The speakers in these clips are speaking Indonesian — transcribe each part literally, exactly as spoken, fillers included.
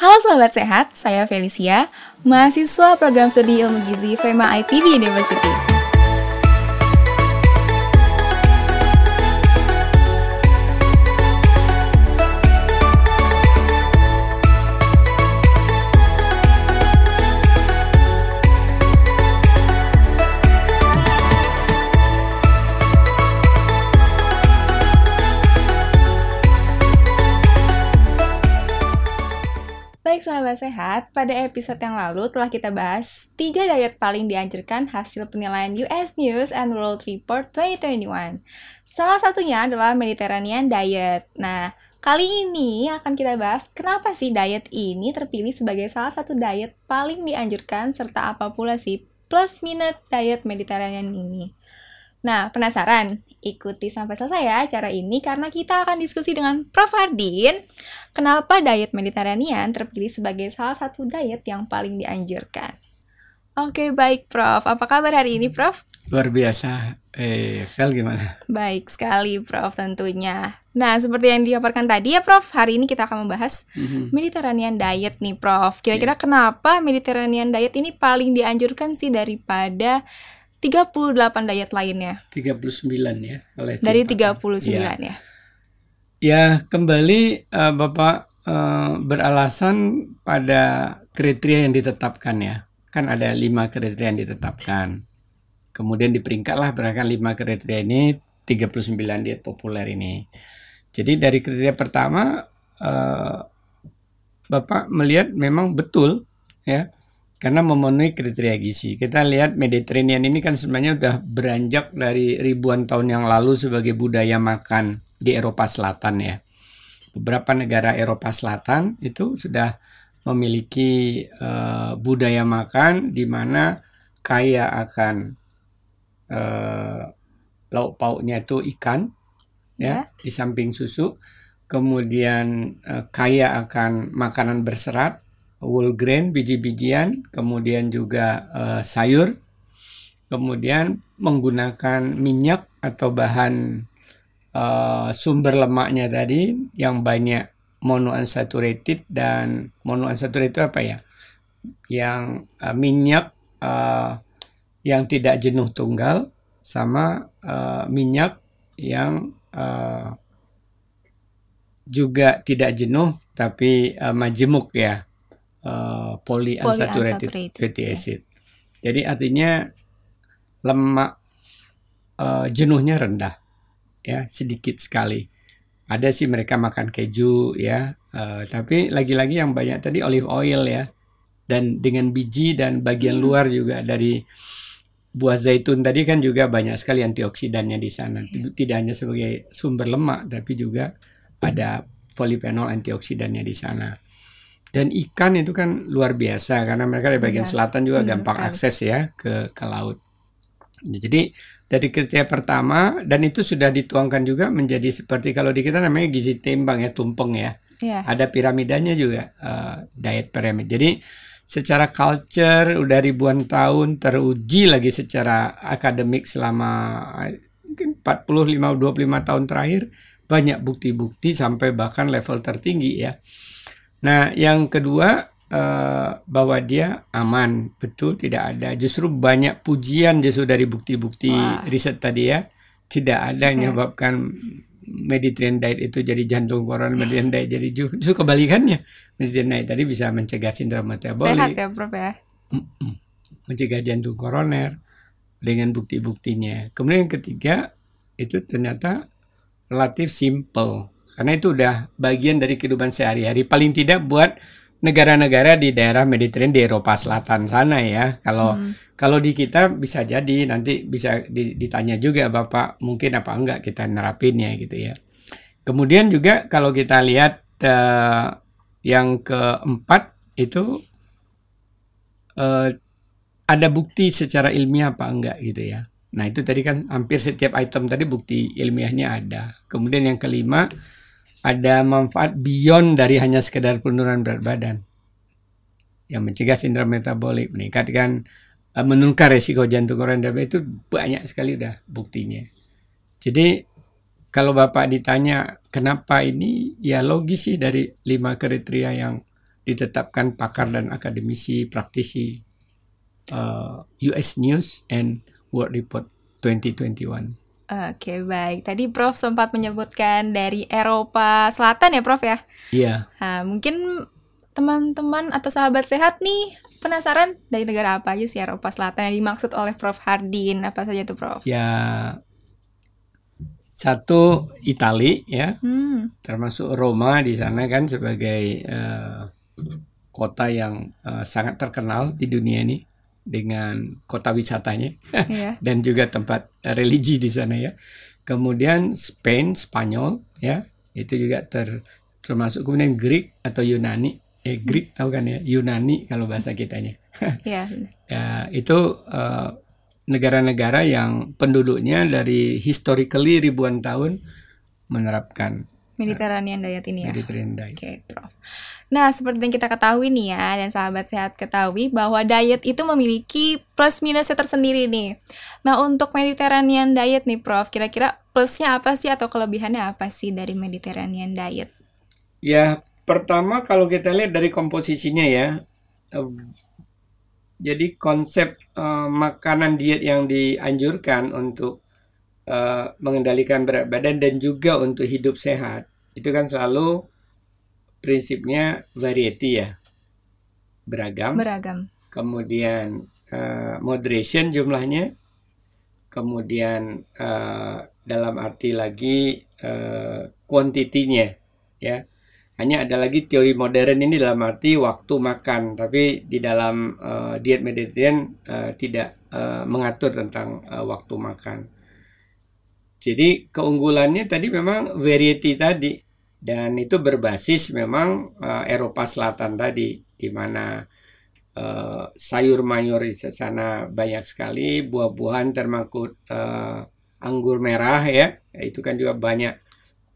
Halo sahabat sehat, saya Felicia, mahasiswa program studi Ilmu Gizi FEMA I P B University. Baik sahabat sehat, pada episode yang lalu telah kita bahas tiga diet paling dianjurkan hasil penilaian U S News and World Report dua ribu dua puluh satu. Salah satunya adalah Mediterranean diet. Nah, kali ini akan kita bahas kenapa sih diet ini terpilih sebagai salah satu diet paling dianjurkan serta apa pula sih plus minus diet Mediterranean ini. Nah, penasaran? Ikuti sampai selesai ya acara ini karena kita akan diskusi dengan Profesor Hardin kenapa diet Mediterranean terpilih sebagai salah satu diet yang paling dianjurkan. Oke, baik Prof, apa kabar hari ini Prof? Luar biasa, eh Fel gimana? Baik sekali Prof tentunya. Nah, seperti yang diaparkan tadi ya Prof, hari ini kita akan membahas mm-hmm. Mediterranean diet nih Prof. Kira-kira yeah. kenapa Mediterranean diet ini paling dianjurkan sih daripada tiga puluh delapan diet lainnya? tiga puluh sembilan ya. Dari tiga puluh sembilan ya. Ya, ya kembali uh, Bapak uh, beralasan pada kriteria yang ditetapkan ya. Kan ada lima kriteria yang ditetapkan. Kemudian diperingkatlah berdasarkan lima kriteria ini tiga puluh sembilan diet populer ini. Jadi dari kriteria pertama uh, Bapak melihat memang betul ya. Karena memenuhi kriteria gizi. Kita lihat Mediterranean ini kan sebenarnya udah beranjak dari ribuan tahun yang lalu sebagai budaya makan di Eropa Selatan ya. Beberapa negara Eropa Selatan itu sudah memiliki uh, budaya makan di mana kaya akan uh, lauk pauknya itu ikan ya, ya di samping susu, kemudian uh, kaya akan makanan berserat, whole grain, biji-bijian, kemudian juga uh, sayur, kemudian menggunakan minyak atau bahan uh, sumber lemaknya tadi yang banyak monounsaturated dan monounsaturated itu apa ya? Yang uh, minyak uh, yang tidak jenuh tunggal sama uh, minyak yang uh, juga tidak jenuh tapi uh, majemuk ya. Uh, polyunsaturated fatty acid. Yeah. Jadi artinya lemak uh, jenuhnya rendah, ya sedikit sekali. Ada sih mereka makan keju, ya, uh, tapi lagi-lagi yang banyak tadi olive oil ya, dan dengan biji dan bagian hmm. luar juga dari buah zaitun tadi kan juga banyak sekali antioksidannya di sana. Yeah. Tidak hanya sebagai sumber lemak, tapi juga ada polifenol antioksidannya di sana. Dan ikan itu kan luar biasa karena mereka di bagian ya, selatan juga gampang sekali akses ya ke ke laut. Jadi dari kriteria pertama dan itu sudah dituangkan juga menjadi seperti kalau di kita namanya gizi timbang ya, tumpeng ya. Ya. Ada piramidanya juga uh, diet piramid. Jadi secara culture udah ribuan tahun teruji lagi secara akademik selama mungkin empat puluh lima dua puluh lima tahun terakhir banyak bukti-bukti sampai bahkan level tertinggi ya. Nah, yang kedua eh, bahwa dia aman, betul tidak ada. Justru banyak pujian justru dari bukti-bukti Wah. riset tadi ya, tidak ada yang menyebabkan Mediterranean diet itu jadi jantung koron, Mediterranean diet jadi justru kebalikannya. Mediterranean diet tadi bisa mencegah sindrom metabolik. Sehat ya, Prof ya. Mencegah jantung koroner dengan bukti-buktinya. Kemudian yang ketiga itu ternyata relatif simple. Karena itu udah bagian dari kehidupan sehari-hari. Paling tidak buat negara-negara di daerah Mediterania di Eropa Selatan sana ya. Kalau hmm. kalau di kita bisa jadi nanti bisa ditanya juga Bapak mungkin apa enggak kita nerapinnya gitu ya. Kemudian juga kalau kita lihat uh, yang keempat itu uh, ada bukti secara ilmiah apa enggak gitu ya. Nah itu tadi kan hampir setiap item tadi bukti ilmiahnya ada. Kemudian yang kelima ada manfaat beyond dari hanya sekedar penurunan berat badan yang mencegah sindrom metabolik, meningkatkan, menurunkan resiko jantung koroner, itu banyak sekali udah buktinya. Jadi kalau Bapak ditanya kenapa ini, ya logis sih dari lima kriteria yang ditetapkan pakar dan akademisi praktisi uh, U S News and World Report dua ribu dua puluh satu. Oke, baik. Tadi Prof sempat menyebutkan dari Eropa Selatan ya, Prof ya? Iya. Nah, mungkin teman-teman atau sahabat sehat nih penasaran dari negara apa aja sih Eropa Selatan yang dimaksud oleh Prof Hardin? Apa saja tuh, Prof? Ya, satu Itali ya, hmm. termasuk Roma di sana kan sebagai uh, kota yang uh, sangat terkenal di dunia ini dengan kota wisatanya yeah. dan juga tempat religi di sana ya. Kemudian Spain, Spanyol ya, itu juga ter, termasuk kemudian Greek atau Yunani, eh Greek hmm. tahu kan ya, Yunani kalau bahasa kitanya. yeah. Ya, itu uh, negara-negara yang penduduknya dari historically ribuan tahun menerapkan Mediterranean diet ini ya. Mediterranean diet. Oke, Prof. Nah, seperti yang kita ketahui nih ya, dan sahabat sehat ketahui bahwa diet itu memiliki plus minusnya tersendiri nih. Nah, untuk Mediterranean diet nih, Prof, kira-kira plusnya apa sih atau kelebihannya apa sih dari Mediterranean diet? Ya, pertama kalau kita lihat dari komposisinya ya. Um, Jadi konsep uh, makanan diet yang dianjurkan untuk uh, mengendalikan berat badan dan juga untuk hidup sehat, itu kan selalu prinsipnya variety ya, beragam, beragam. Kemudian uh, moderation jumlahnya, kemudian uh, dalam arti lagi uh, kuantitinya ya. Hanya ada lagi teori modern ini dalam arti waktu makan, tapi di dalam uh, diet Mediterranean uh, tidak uh, mengatur tentang uh, waktu makan. Jadi keunggulannya tadi memang variety tadi, dan itu berbasis memang uh, Eropa Selatan tadi, di mana uh, sayur mayur di sana banyak sekali, buah-buahan termasuk uh, anggur merah ya, itu kan juga banyak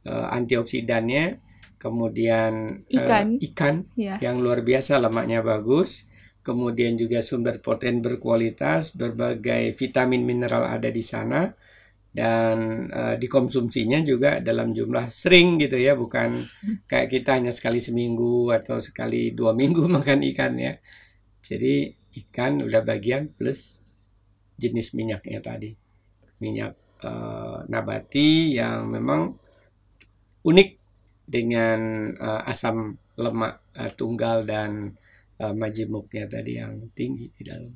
uh, antioksidannya. Kemudian ikan, uh, ikan yeah. yang luar biasa lemaknya bagus, kemudian juga sumber protein berkualitas, berbagai vitamin mineral ada di sana, dan uh, dikonsumsinya juga dalam jumlah sering gitu ya, bukan kayak kita hanya sekali seminggu atau sekali dua minggu makan ikan ya. Jadi ikan udah bagian plus jenis minyaknya tadi, minyak uh, nabati yang memang unik, dengan uh, asam lemak uh, tunggal dan uh, majemuknya tadi yang tinggi di dalam.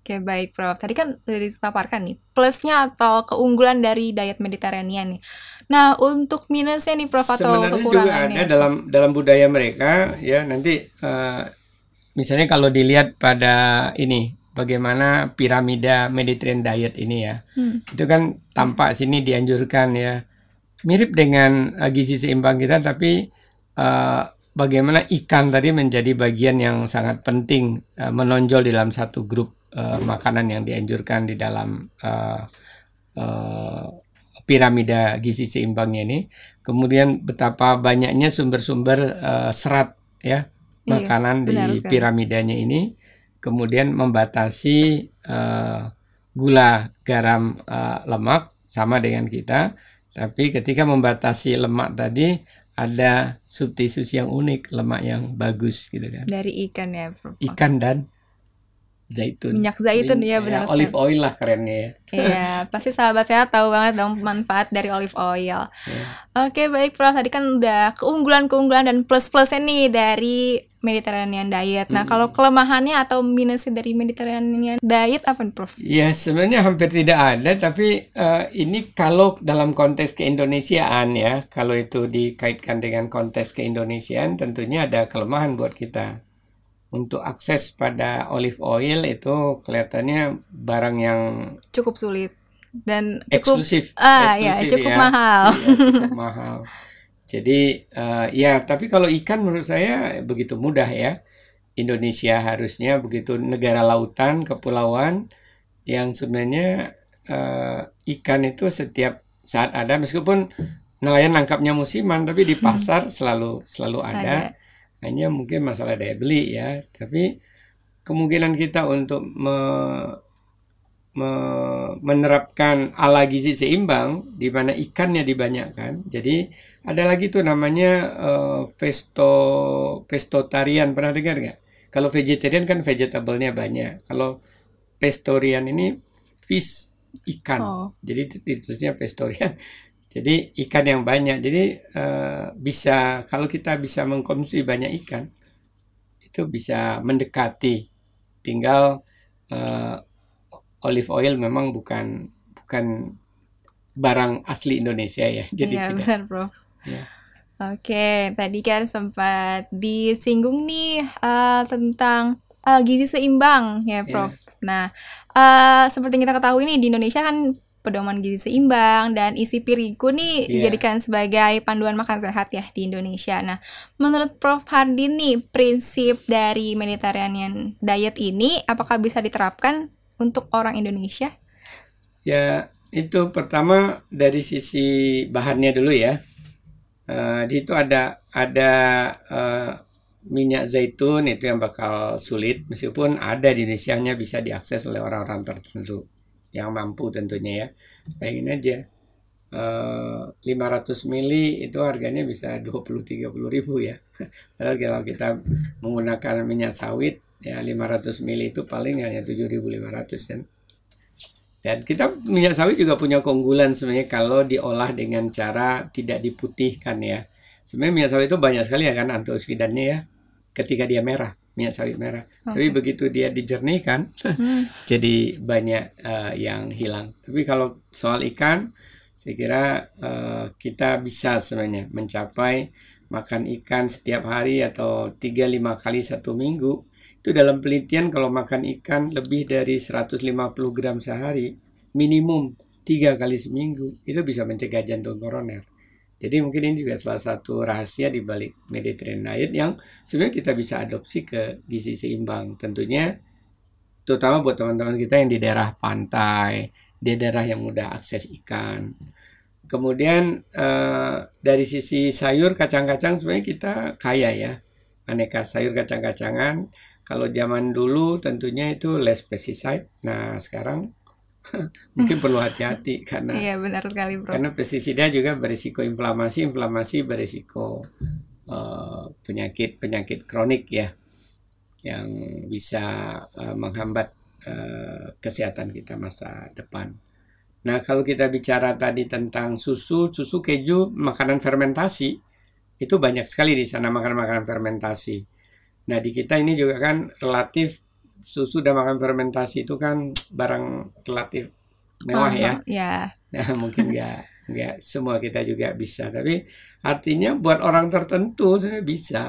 Oke, baik, Prof. Tadi kan sudah dipaparkan nih plusnya atau keunggulan dari diet Mediterranean nih. Nah, untuk minusnya nih, Prof, atau sebenarnya kekurangannya juga ada dalam dalam budaya mereka ya. Nanti uh, misalnya kalau dilihat pada ini bagaimana piramida Mediterranean diet ini ya, hmm. itu kan tampak sini dianjurkan ya. Mirip dengan uh, gizi seimbang kita, tapi uh, bagaimana ikan tadi menjadi bagian yang sangat penting, uh, menonjol di dalam satu grup uh, makanan yang dianjurkan di dalam uh, uh, piramida gizi seimbangnya ini. Kemudian betapa banyaknya sumber-sumber uh, serat ya, iya, makanan di sekali. piramidanya ini. Kemudian membatasi uh, gula, garam, uh, lemak sama dengan kita. Tapi ketika membatasi lemak tadi, ada substitusi yang unik, lemak yang bagus gitu kan. Dari ikan ya, Prof. Ikan dan zaitun. Minyak zaitun, Min ya benar sekali. Olive oil lah kerennya ya. Iya, pasti sahabat sehat tahu banget dong manfaat dari olive oil. Ya. Oke, baik, Prof. Tadi kan udah keunggulan-keunggulan dan plus-plusnya nih dari Mediterranean diet. Nah, hmm. kalau kelemahannya atau minusnya dari Mediterranean diet apa nih, Prof? Ya, sebenarnya hampir tidak ada, tapi uh, ini kalau dalam konteks keindonesiaan ya, kalau itu dikaitkan dengan konteks keindonesiaan, tentunya ada kelemahan buat kita. Untuk akses pada olive oil itu kelihatannya barang yang cukup sulit dan cukup eksklusif, ah, eksklusif ya, cukup ya. mahal. Ya, cukup mahal. Jadi uh, ya, tapi kalau ikan menurut saya begitu mudah ya. Indonesia harusnya begitu negara lautan, kepulauan, yang sebenarnya uh, ikan itu setiap saat ada, meskipun nelayan nangkapnya musiman, tapi di pasar selalu selalu ada. ada. Hanya mungkin masalah daya beli ya. Tapi kemungkinan kita untuk me menerapkan ala gizi seimbang di mana ikannya dibanyakan. Jadi ada lagi tuh namanya uh, pesto pestoarian, pernah dengar nggak? Kalau vegetarian kan vegetable-nya banyak. Kalau pestoarian ini fish, ikan. Oh. Jadi ditulisnya pestoarian. Jadi ikan yang banyak. Jadi uh, bisa, kalau kita bisa mengkonsumsi banyak ikan, itu bisa mendekati. Tinggal uh, olive oil memang bukan bukan barang asli Indonesia ya, jadi ya, tidak. Benar, Prof. Ya. Oke, tadi kan sempat disinggung nih uh, tentang uh, gizi seimbang ya, Prof. Ya. Nah, uh, seperti kita ketahui nih di Indonesia kan pedoman gizi seimbang dan isi piringku nih yeah. dijadikan sebagai panduan makan sehat ya di Indonesia. Nah, menurut Profesor Hardin nih, prinsip dari Mediterranean diet ini apakah bisa diterapkan untuk orang Indonesia? Ya, itu pertama dari sisi bahannya dulu ya. Uh, di itu ada ada uh, minyak zaitun, itu yang bakal sulit meskipun ada di Indonesia, hanya bisa diakses oleh orang-orang tertentu yang mampu tentunya ya. Bayangin aja uh, lima ratus mili itu harganya bisa dua puluh sampai tiga puluh ribu ya. Padahal kalau kita menggunakan minyak sawit ya, lima ratus mili itu paling hanya tujuh ribu lima ratus kan. Dan kita minyak sawit juga punya keunggulan sebenarnya kalau diolah dengan cara tidak diputihkan ya. Sebenarnya minyak sawit itu banyak sekali ya kan antioksidannya ya, ketika dia merah, minyak sawit merah. Okay. Tapi begitu dia dijernihkan, hmm. jadi banyak uh, yang hilang. Tapi kalau soal ikan, saya kira uh, kita bisa sebenarnya mencapai makan ikan setiap hari atau tiga sampai lima kali satu minggu. Itu dalam penelitian kalau makan ikan lebih dari seratus lima puluh gram sehari, minimum tiga kali seminggu, itu bisa mencegah jantung koroner. Jadi mungkin ini juga salah satu rahasia di balik Mediterranean diet yang sebenarnya kita bisa adopsi ke gizi seimbang. Tentunya terutama buat teman-teman kita yang di daerah pantai, di daerah yang mudah akses ikan. Kemudian eh, dari sisi sayur, kacang-kacang sebenarnya kita kaya ya. Aneka sayur, kacang-kacangan. Kalau zaman dulu tentunya itu less pesticide. Nah sekarang mungkin perlu hati-hati karena iya, benar sekali, Bro. Karena pestisida juga berisiko inflamasi, inflamasi berisiko uh, penyakit penyakit kronik ya yang bisa uh, menghambat uh, kesehatan kita masa depan. Nah kalau kita bicara tadi tentang susu, susu keju, makanan fermentasi itu banyak sekali di sana, makanan-makanan fermentasi. Nah di kita ini juga kan relatif susu dan makan fermentasi itu kan barang relatif mewah ya. Yeah. Nah mungkin nggak nggak semua kita juga bisa, tapi artinya buat orang tertentu sebenarnya bisa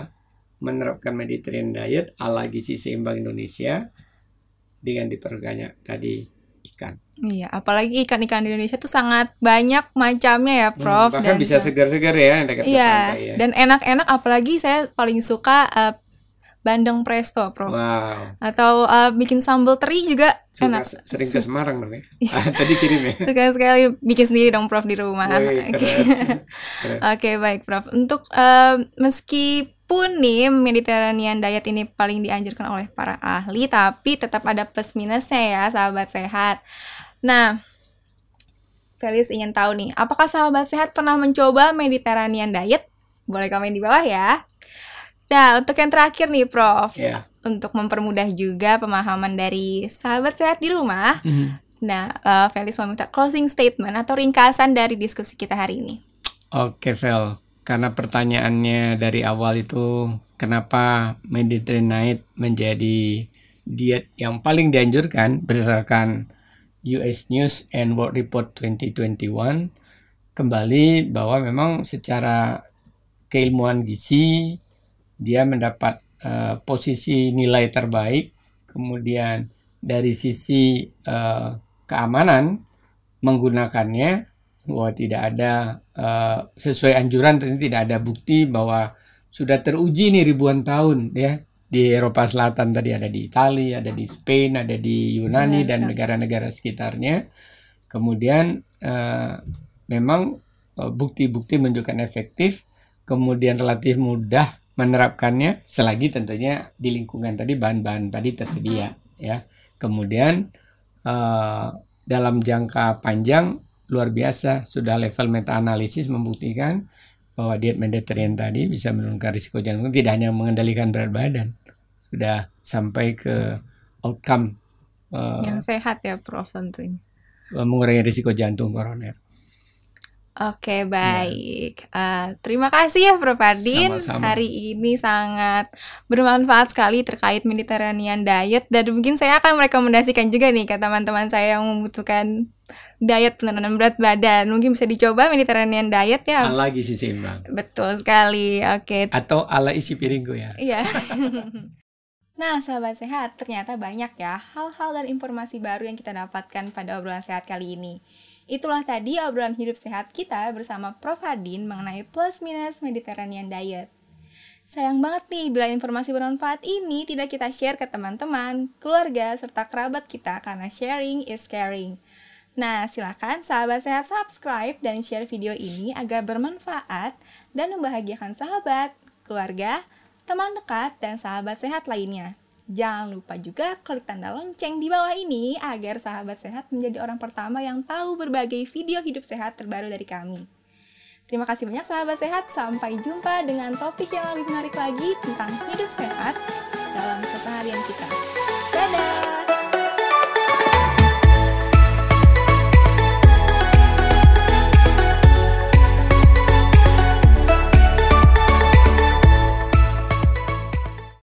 menerapkan Mediterranean diet ala gizi seimbang Indonesia dengan diperbanyak tadi ikan. Iya, apalagi ikan-ikan di Indonesia tuh sangat banyak macamnya ya, Prof. Hmm, bahkan dan bisa segar-segar ya, dekat yeah, pantai ya. Dan enak-enak, apalagi saya paling suka Uh, Bandeng Presto, Prof. Wow. Atau uh, bikin sambal teri juga suka, enak. Sering ke Semarang dong ya. Tadi kirim ya. Suka sekali bikin sendiri dong, Prof, di rumah. Oke, okay, baik, Prof. Untuk uh, meskipun nih Mediterranean diet ini paling dianjurkan oleh para ahli, tapi tetap ada plus minusnya ya, sahabat sehat. Nah, Felis ingin tahu nih, apakah sahabat sehat pernah mencoba Mediterranean diet? Boleh komen di bawah ya. Nah, untuk yang terakhir nih, Prof, yeah. untuk mempermudah juga pemahaman dari sahabat sehat di rumah, mm-hmm. nah, uh, Felis mau minta closing statement atau ringkasan dari diskusi kita hari ini. Oke, okay, Fel, karena pertanyaannya dari awal itu, kenapa Mediterranean menjadi diet yang paling dianjurkan berdasarkan U S News and World Report dua ribu dua puluh satu, kembali bahwa memang secara keilmuan gizi, dia mendapat uh, posisi nilai terbaik, kemudian dari sisi uh, keamanan menggunakannya, bahwa tidak ada, uh, sesuai anjuran ternyata tidak ada bukti bahwa sudah teruji nih ribuan tahun ya, di Eropa Selatan tadi ada di Italia, ada di Spain, ada di Yunani, dan negara-negara sekitarnya. Kemudian uh, memang uh, bukti-bukti menunjukkan efektif, kemudian relatif mudah menerapkannya selagi tentunya di lingkungan tadi bahan-bahan tadi tersedia ya. Kemudian uh, dalam jangka panjang luar biasa. Sudah level meta-analisis membuktikan bahwa diet Mediterranean tadi bisa menurunkan risiko jantung, tidak hanya mengendalikan berat badan, sudah sampai ke outcome uh, yang sehat ya Prof tentunya, mengurangi risiko jantung koroner. Oke, baik. Ya. Uh, terima kasih ya Profesor Hardin. Sama-sama. Hari ini sangat bermanfaat sekali terkait Mediterranean diet, dan mungkin saya akan merekomendasikan juga nih ke teman-teman saya yang membutuhkan diet penurunan berat badan. Mungkin bisa dicoba Mediterranean diet ya. Ala gizi seimbang. Betul sekali. Oke. Atau ala isi piringku ya. Iya. Nah, sahabat sehat, ternyata banyak ya hal-hal dan informasi baru yang kita dapatkan pada obrolan sehat kali ini. Itulah tadi obrolan hidup sehat kita bersama Profesor Hardin mengenai plus minus Mediterranean diet. Sayang banget nih bila informasi bermanfaat ini tidak kita share ke teman-teman, keluarga, serta kerabat kita karena sharing is caring. Nah, silakan sahabat sehat subscribe dan share video ini agar bermanfaat dan membahagiakan sahabat, keluarga, teman dekat, dan sahabat sehat lainnya. Jangan lupa juga klik tanda lonceng di bawah ini agar sahabat sehat menjadi orang pertama yang tahu berbagai video hidup sehat terbaru dari kami. Terima kasih banyak sahabat sehat, sampai jumpa dengan topik yang lebih menarik lagi tentang hidup sehat dalam keseharian kita. Dadah!